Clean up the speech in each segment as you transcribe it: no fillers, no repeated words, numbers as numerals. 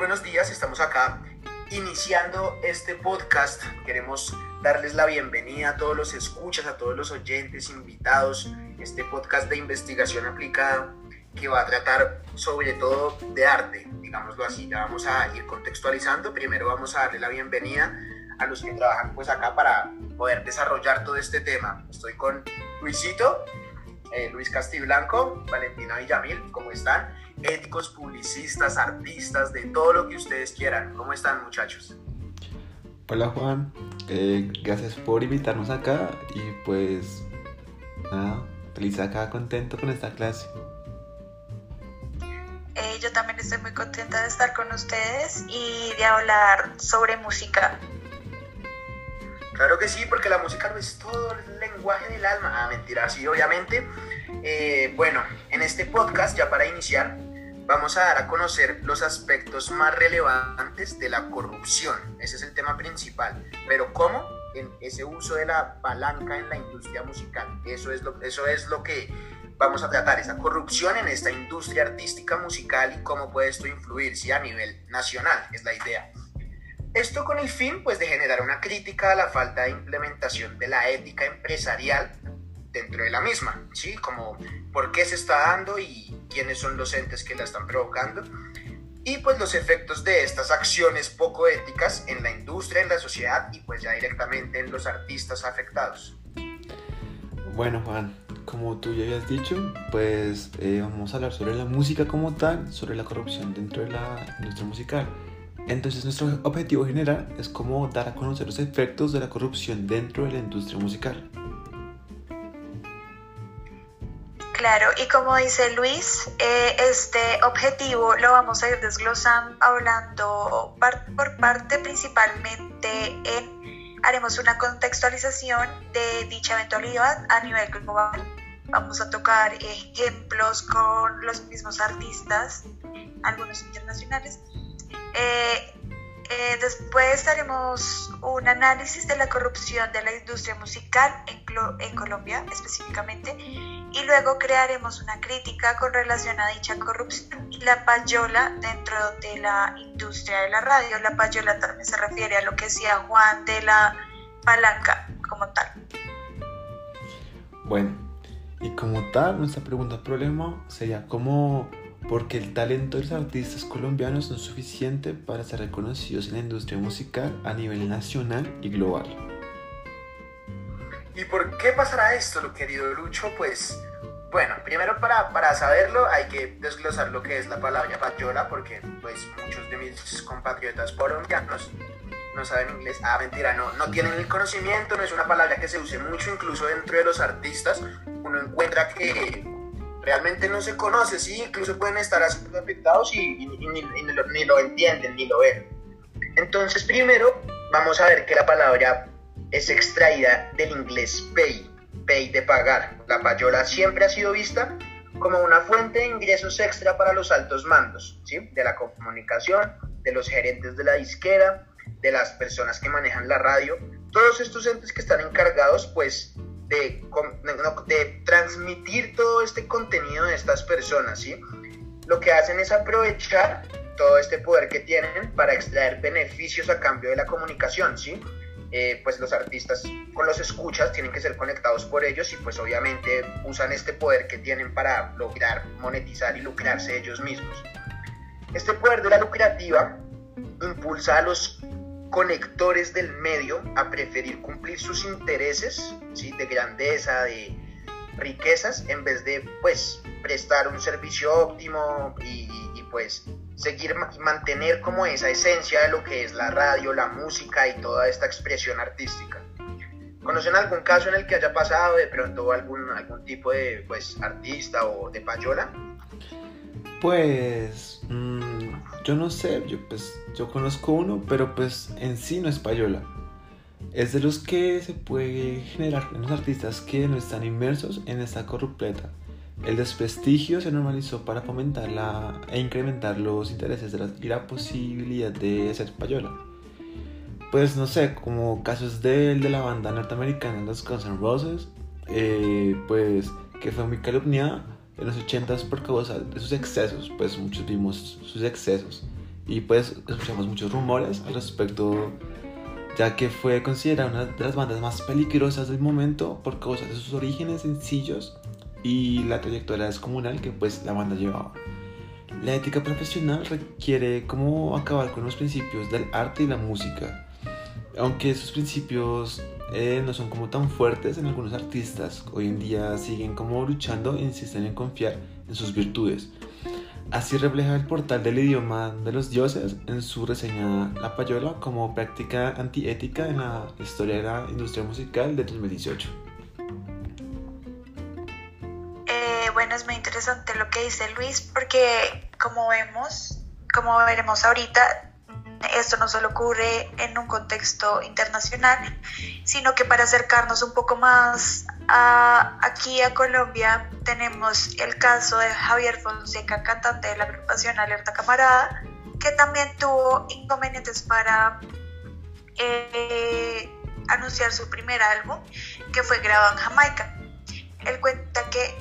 buenos días, estamos acá iniciando este podcast. Queremos darles la bienvenida a todos los escuchas, a todos los oyentes, invitados, este podcast de investigación aplicada que va a tratar sobre todo de arte, digámoslo así. Ya vamos a ir contextualizando. Primero vamos a darle la bienvenida a los que trabajan pues acá para poder desarrollar todo este tema. Estoy con Luisito, Luis Castiblanco, Valentina Villamil, ¿cómo están? Éticos, publicistas, artistas, de todo lo que ustedes quieran. ¿Cómo están, muchachos? Hola, Juan. Gracias por invitarnos acá y pues nada, feliz acá, contento con esta clase. Yo también estoy muy contenta de estar con ustedes y de hablar sobre música. Claro que sí, porque la música no es todo el lenguaje del alma. Ah, mentira, sí, obviamente. Bueno, en este podcast, ya para iniciar, vamos a dar a conocer los aspectos más relevantes de la corrupción. Ese es el tema principal. Pero ¿cómo? En ese uso de la palanca en la industria musical. Eso es lo que vamos a tratar, esa corrupción en esta industria artística musical y cómo puede esto influir, ¿sí? A nivel nacional, es la idea. Esto con el fin, pues, de generar una crítica a la falta de implementación de la ética empresarial dentro de la misma, ¿sí? Como por qué se está dando y quiénes son los entes que la están provocando y pues los efectos de estas acciones poco éticas en la industria, en la sociedad y pues ya directamente en los artistas afectados. Bueno, Juan, como tú ya habías dicho, pues vamos a hablar sobre la música como tal, sobre la corrupción dentro de la industria musical. Entonces nuestro objetivo general es como dar a conocer los efectos de la corrupción dentro de la industria musical. Claro, y como dice Luis, este objetivo lo vamos a ir desglosando, hablando por parte, principalmente haremos una contextualización de dicha eventualidad a nivel global. Vamos a tocar ejemplos con los mismos artistas, algunos internacionales. Después haremos un análisis de la corrupción de la industria musical en Colombia específicamente y luego crearemos una crítica con relación a dicha corrupción y la payola dentro de la industria de la radio. La payola también se refiere a lo que decía Juan de la palanca como tal. Bueno, y como tal, nuestra pregunta problema sería ¿cómo? Porque el talento de los artistas colombianos no es suficiente para ser reconocidos en la industria musical a nivel nacional y global. ¿Y por qué pasará esto, lo querido Lucho? Pues, bueno, primero para saberlo hay que desglosar lo que es la palabra payola, porque pues muchos de mis compatriotas colombianos no saben inglés. Ah, mentira, no tienen el conocimiento, no es una palabra que se use mucho, incluso dentro de los artistas uno encuentra que realmente no se conoce, sí, incluso pueden estar afectados y ni lo entienden, ni lo ven. Entonces, primero vamos a ver que la palabra es extraída del inglés pay de pagar. La payola siempre ha sido vista como una fuente de ingresos extra para los altos mandos, ¿sí? De la comunicación, de los gerentes de la disquera, de las personas que manejan la radio, todos estos entes que están encargados, pues, de transmitir todo este contenido de estas personas, ¿sí? Lo que hacen es aprovechar todo este poder que tienen para extraer beneficios a cambio de la comunicación, ¿sí? Pues los artistas con los escuchas tienen que ser conectados por ellos y pues obviamente usan este poder que tienen para lograr monetizar y lucrarse ellos mismos. Este poder de la lucrativa impulsa a los conectores del medio a preferir cumplir sus intereses, ¿sí? De grandeza, de riquezas, en vez de pues prestar un servicio óptimo y pues seguir mantener como esa esencia de lo que es la radio, la música y toda esta expresión artística. ¿Conocen algún caso en el que haya pasado de pronto algún tipo de pues artista o de payola? Pues yo no sé, yo conozco uno, pero pues en sí no es payola. Es de los que se puede generar en los artistas que no están inmersos en esta corruptela. El desprestigio se normalizó para fomentar e incrementar los intereses y la posibilidad de ser payola. Pues no sé, como casos de la banda norteamericana, los Guns N' Roses, pues que fue muy calumniada en los 80s por causa de sus excesos, pues muchos vimos sus excesos y pues escuchamos muchos rumores al respecto, ya que fue considerada una de las bandas más peligrosas del momento por causa de sus orígenes sencillos y la trayectoria descomunal que pues la banda llevaba. La ética profesional requiere cómo acabar con los principios del arte y la música, aunque esos principios no son como tan fuertes en algunos artistas, hoy en día siguen como luchando e insisten en confiar en sus virtudes. Así refleja el portal del idioma de los dioses en su reseña La Payola como práctica antiética en la historia de la industria musical de 2018. Bueno, es muy interesante lo que dice Luis, porque como veremos ahorita, esto no solo ocurre en un contexto internacional, sino que para acercarnos un poco más aquí a Colombia tenemos el caso de Javier Fonseca, cantante de la agrupación Alerta Kamarada, que también tuvo inconvenientes para anunciar su primer álbum, que fue grabado en Jamaica. Él cuenta que,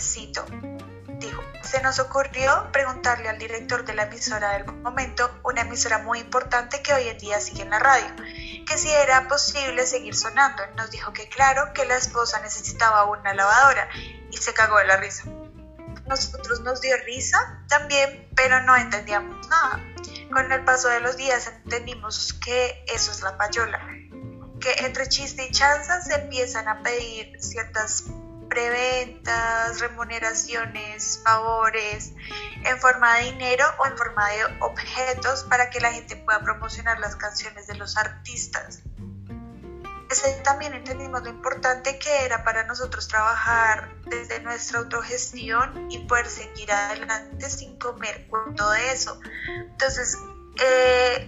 cito, dijo: se nos ocurrió preguntarle al director de la emisora del momento, una emisora muy importante que hoy en día sigue en la radio, que si era posible seguir sonando. Nos dijo que claro, que la esposa necesitaba una lavadora, y se cagó de la risa. Nosotros nos dio risa también, pero no entendíamos nada. Con el paso de los días entendimos que eso es la payola, que entre chiste y chanza se empiezan a pedir ciertas preventas, remuneraciones, favores, en forma de dinero o en forma de objetos para que la gente pueda promocionar las canciones de los artistas. También entendimos lo importante que era para nosotros trabajar desde nuestra autogestión y poder seguir adelante sin comer cuento de eso. Entonces,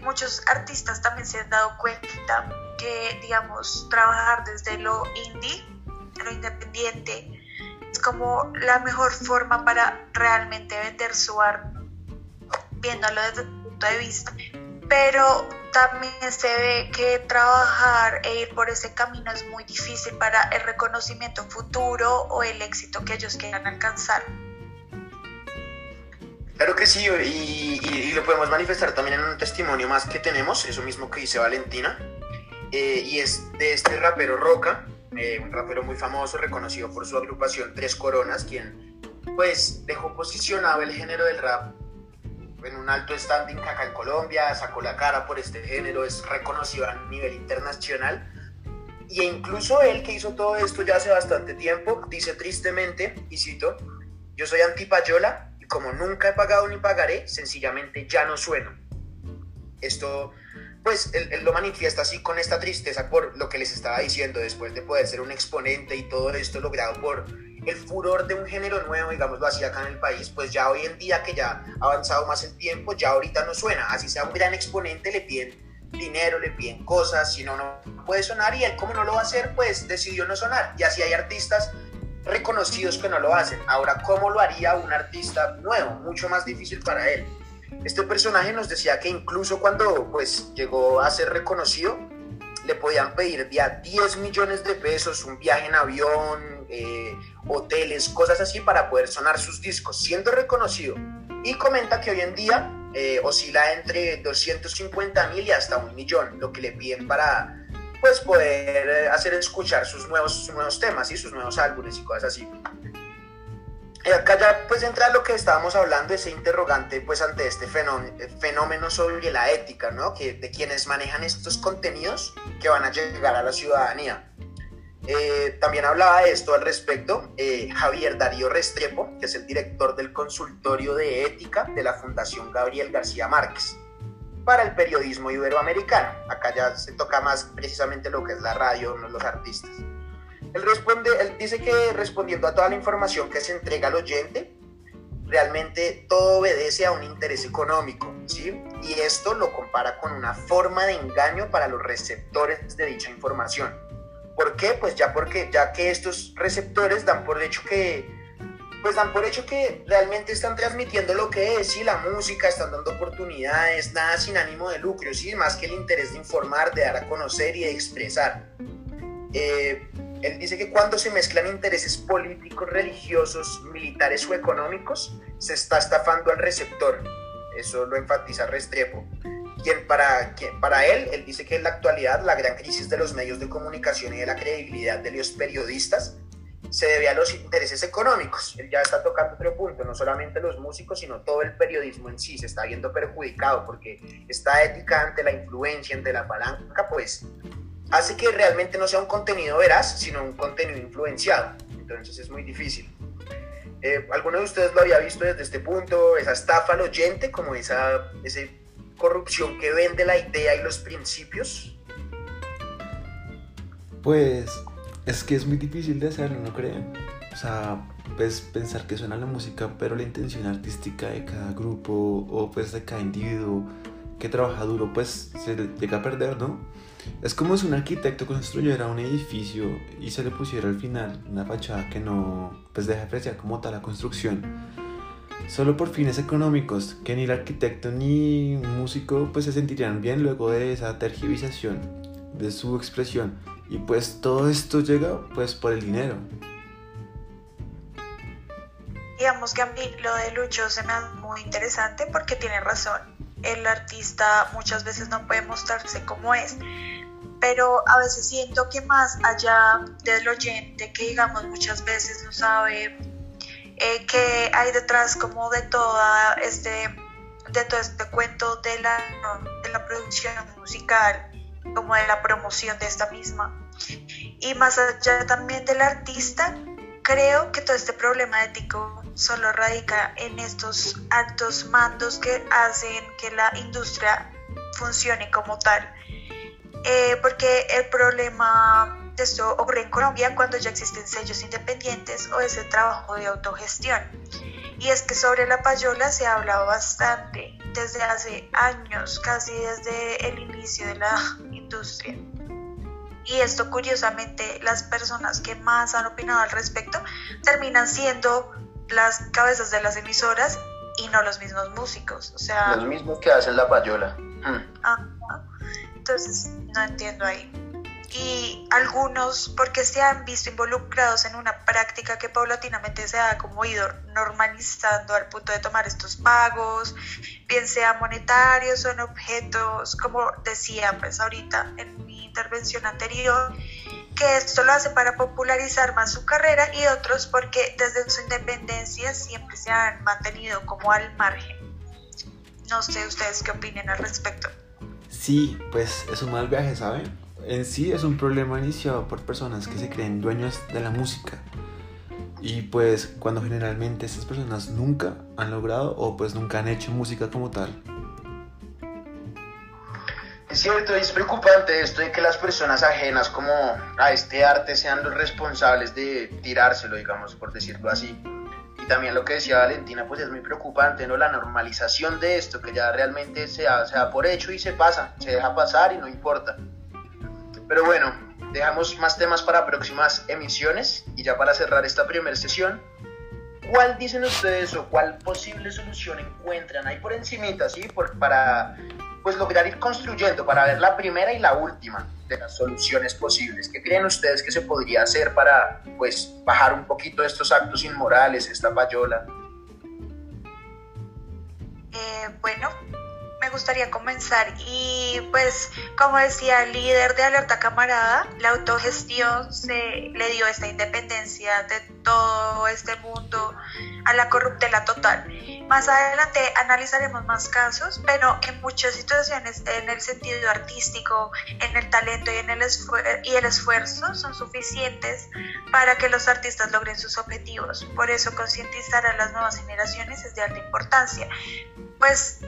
muchos artistas también se han dado cuenta que, digamos, trabajar desde lo indie, lo independiente, es como la mejor forma para realmente vender su arte, viéndolo desde el punto de vista. Pero también se ve que trabajar e ir por ese camino es muy difícil para el reconocimiento futuro o el éxito que ellos quieran alcanzar. Claro que sí, y lo podemos manifestar también en un testimonio más que tenemos, eso mismo que dice Valentina, y es de este rapero Roca, un rapero muy famoso, reconocido por su agrupación Tres Coronas, quien pues dejó posicionado el género del rap en un alto standing acá en Colombia, sacó la cara por este género, es reconocido a nivel internacional, e incluso él, que hizo todo esto ya hace bastante tiempo, dice tristemente, y cito: yo soy antipayola y como nunca he pagado ni pagaré, sencillamente ya no sueno. Esto pues él lo manifiesta así con esta tristeza por lo que les estaba diciendo, después de poder ser un exponente y todo esto logrado por el furor de un género nuevo, digámoslo así, acá en el país, pues ya hoy en día que ya ha avanzado más el tiempo, ya ahorita no suena, así sea un gran exponente, le piden dinero, le piden cosas, si no, no puede sonar, y él como no lo va a hacer, pues decidió no sonar, y así hay artistas reconocidos que no lo hacen. Ahora, ¿cómo lo haría un artista nuevo? Mucho más difícil para él. Este personaje nos decía que incluso cuando pues llegó a ser reconocido, le podían pedir ya 10 millones de pesos, un viaje en avión, hoteles, cosas así para poder sonar sus discos, siendo reconocido. Y comenta que hoy en día oscila entre 250 mil y hasta 1 millón, lo que le piden para pues poder hacer escuchar sus nuevos temas y sus nuevos álbumes y cosas así. Acá ya pues entra lo que estábamos hablando, ese interrogante pues ante este fenómeno sobre la ética, ¿no? Que de quienes manejan estos contenidos que van a llegar a la ciudadanía. También hablaba de esto al respecto Javier Darío Restrepo, que es el director del consultorio de ética de la Fundación Gabriel García Márquez para el periodismo iberoamericano. Acá ya se toca más precisamente lo que es la radio, no los artistas. Él dice que respondiendo a toda la información que se entrega al oyente, realmente todo obedece a un interés económico, ¿sí? Y esto lo compara con una forma de engaño para los receptores de dicha información. ¿Por qué? Pues ya que estos receptores dan por hecho que realmente están transmitiendo lo que es, ¿sí? La música, están dando oportunidades, nada sin ánimo de lucro, ¿sí? Más que el interés de informar, de dar a conocer y de expresar. Él dice que cuando se mezclan intereses políticos, religiosos, militares o económicos, se está estafando al receptor. eso lo enfatiza Restrepo, quien para él dice que en la actualidad la gran crisis de los medios de comunicación y de la credibilidad de los periodistas se debe a los intereses económicos. Él ya está tocando otro punto, no solamente los músicos, sino todo el periodismo en sí se está viendo perjudicado, porque esta ética ante la influencia, ante la palanca, pues hace que realmente no sea un contenido veraz, sino un contenido influenciado. Entonces es muy difícil. ¿Alguno de ustedes lo había visto desde este punto? Esa estafa al oyente, como esa corrupción que vende la idea y los principios. Pues es que es muy difícil de hacerlo, ¿no creen? O sea, pues pensar que suena la música, pero la intención artística de cada grupo o pues de cada individuo que trabaja duro, pues se llega a perder, ¿no? Es como si un arquitecto construyera un edificio y se le pusiera al final una fachada que no pues deja apreciar como tal la construcción, solo por fines económicos, que ni el arquitecto ni un músico pues se sentirían bien luego de esa tergiversación de su expresión. Y pues todo esto llega pues por el dinero. Digamos que a mí lo de Lucho se me hace muy interesante porque tiene razón. El artista muchas veces no puede mostrarse como es, pero a veces siento que más allá del oyente, que digamos muchas veces no sabe qué hay detrás como de todo este cuento de la producción musical, como de la promoción de esta misma, y más allá también del artista, creo que todo este problema ético solo radica en estos altos mandos que hacen que la industria funcione como tal, porque el problema de esto ocurre en Colombia cuando ya existen sellos independientes o ese trabajo de autogestión. Y es que sobre la payola se ha hablado bastante desde hace años, casi desde el inicio de la industria. Y esto, curiosamente, las personas que más han opinado al respecto terminan siendo las cabezas de las emisoras y no los mismos músicos. O sea, los mismos que hacen la payola. Entonces, no entiendo ahí. Y algunos porque se han visto involucrados en una práctica que paulatinamente se ha como ido normalizando al punto de tomar estos pagos, bien sea monetarios o en objetos, como decía pues ahorita en mi intervención anterior, que esto lo hace para popularizar más su carrera, y otros porque desde su independencia siempre se han mantenido como al margen. No sé ustedes qué opinan al respecto. Sí, pues es un mal viaje, ¿saben? En sí es un problema iniciado por personas que se creen dueños de la música, y pues cuando generalmente estas personas nunca han logrado o pues nunca han hecho música como tal. Es cierto, es preocupante esto de que las personas ajenas como a este arte sean los responsables de tirárselo, digamos, por decirlo así. Y también lo que decía Valentina, pues es muy preocupante, ¿no? La normalización de esto, que ya realmente se da por hecho y se deja pasar y no importa. Pero bueno, dejamos más temas para próximas emisiones, y ya para cerrar esta primera sesión, ¿cuál dicen ustedes o cuál posible solución encuentran ahí por encimita, sí? Para pues lograr ir construyendo, para ver la primera y la última de las soluciones posibles. ¿Qué creen ustedes que se podría hacer para pues bajar un poquito estos actos inmorales, esta payola? Bueno, me gustaría comenzar, y pues como decía el líder de Alerta Kamarada, la autogestión se le dio esta independencia de todo este mundo a la corruptela total. Más adelante analizaremos más casos, pero en muchas situaciones en el sentido artístico, en el talento y en el esfuerzo son suficientes para que los artistas logren sus objetivos. Por eso concientizar a las nuevas generaciones es de alta importancia. Pues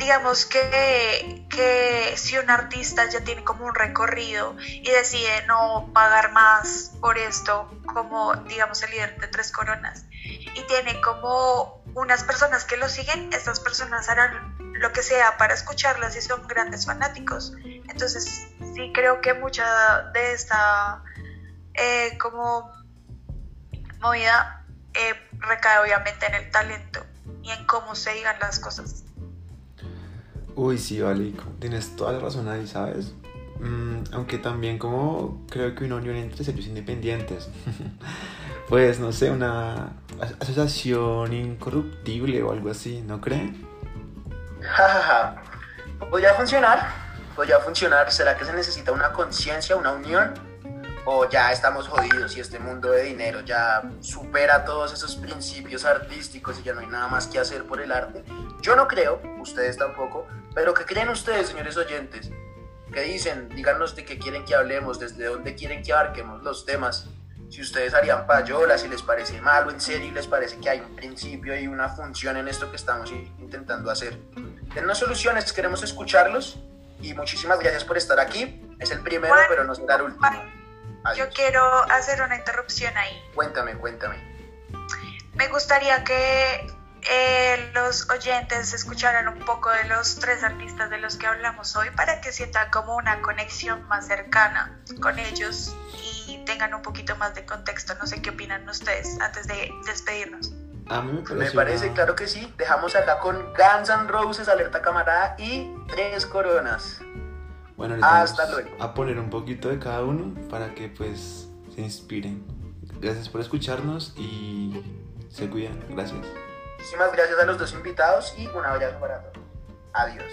digamos que si un artista ya tiene como un recorrido y decide no pagar más por esto, como digamos el líder de Tres Coronas, y tiene como unas personas que lo siguen, estas personas harán lo que sea para escucharlas y son grandes fanáticos. Entonces sí creo que mucha de esta como movida recae obviamente en el talento y en cómo se digan las cosas. Uy, sí, vale, tienes toda la razón ahí, ¿sabes? Aunque también como creo que una unión entre sellos independientes, pues no sé, una asociación incorruptible o algo así, ¿no creen? jajaja, podría funcionar, ¿será que se necesita una conciencia, una unión? O ya estamos jodidos y este mundo de dinero ya supera todos esos principios artísticos y ya no hay nada más que hacer por el arte. Yo no creo, ustedes tampoco, pero ¿qué creen ustedes, señores oyentes? ¿Qué dicen? Díganos de qué quieren que hablemos, desde dónde quieren que abarquemos los temas. Si ustedes harían payola, si les parece malo, en serio, les parece que hay un principio y una función en esto que estamos intentando hacer. Dennos soluciones, queremos escucharlos y muchísimas gracias por estar aquí. Es el primero, pero no será el último. Adiós. Yo quiero hacer una interrupción ahí. Cuéntame. Me gustaría que los oyentes escucharan un poco de los tres artistas de los que hablamos hoy para que sientan como una conexión más cercana con ellos y tengan un poquito más de contexto. No sé qué opinan ustedes antes de despedirnos. A mí me parece, claro que sí. Dejamos acá con Guns N' Roses, Alerta Kamarada y Tres Coronas. Bueno, les vamos a poner un poquito de cada uno para que pues se inspiren. Gracias por escucharnos y se cuidan. Gracias. Muchísimas gracias a los dos invitados y un abrazo para todos. Adiós.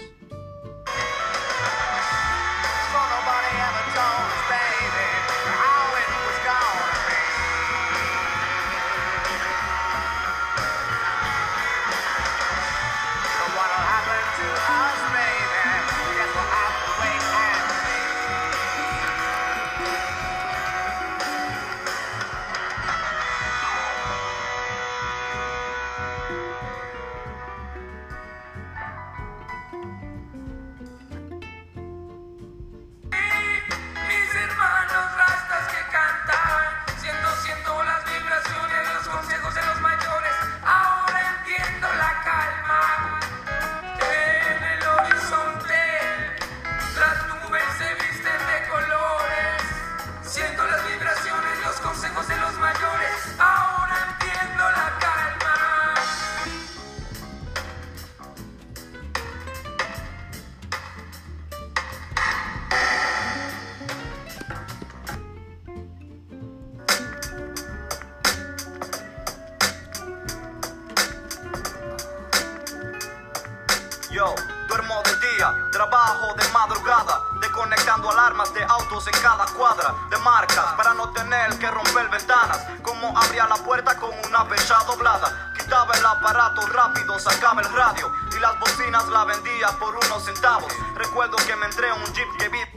Trabajo de madrugada, desconectando alarmas de autos en cada cuadra, de marcas para no tener que romper ventanas, como abría la puerta con una percha doblada, quitaba el aparato rápido, sacaba el radio y las bocinas la vendía por unos centavos. Recuerdo que me entré en un jeep que vi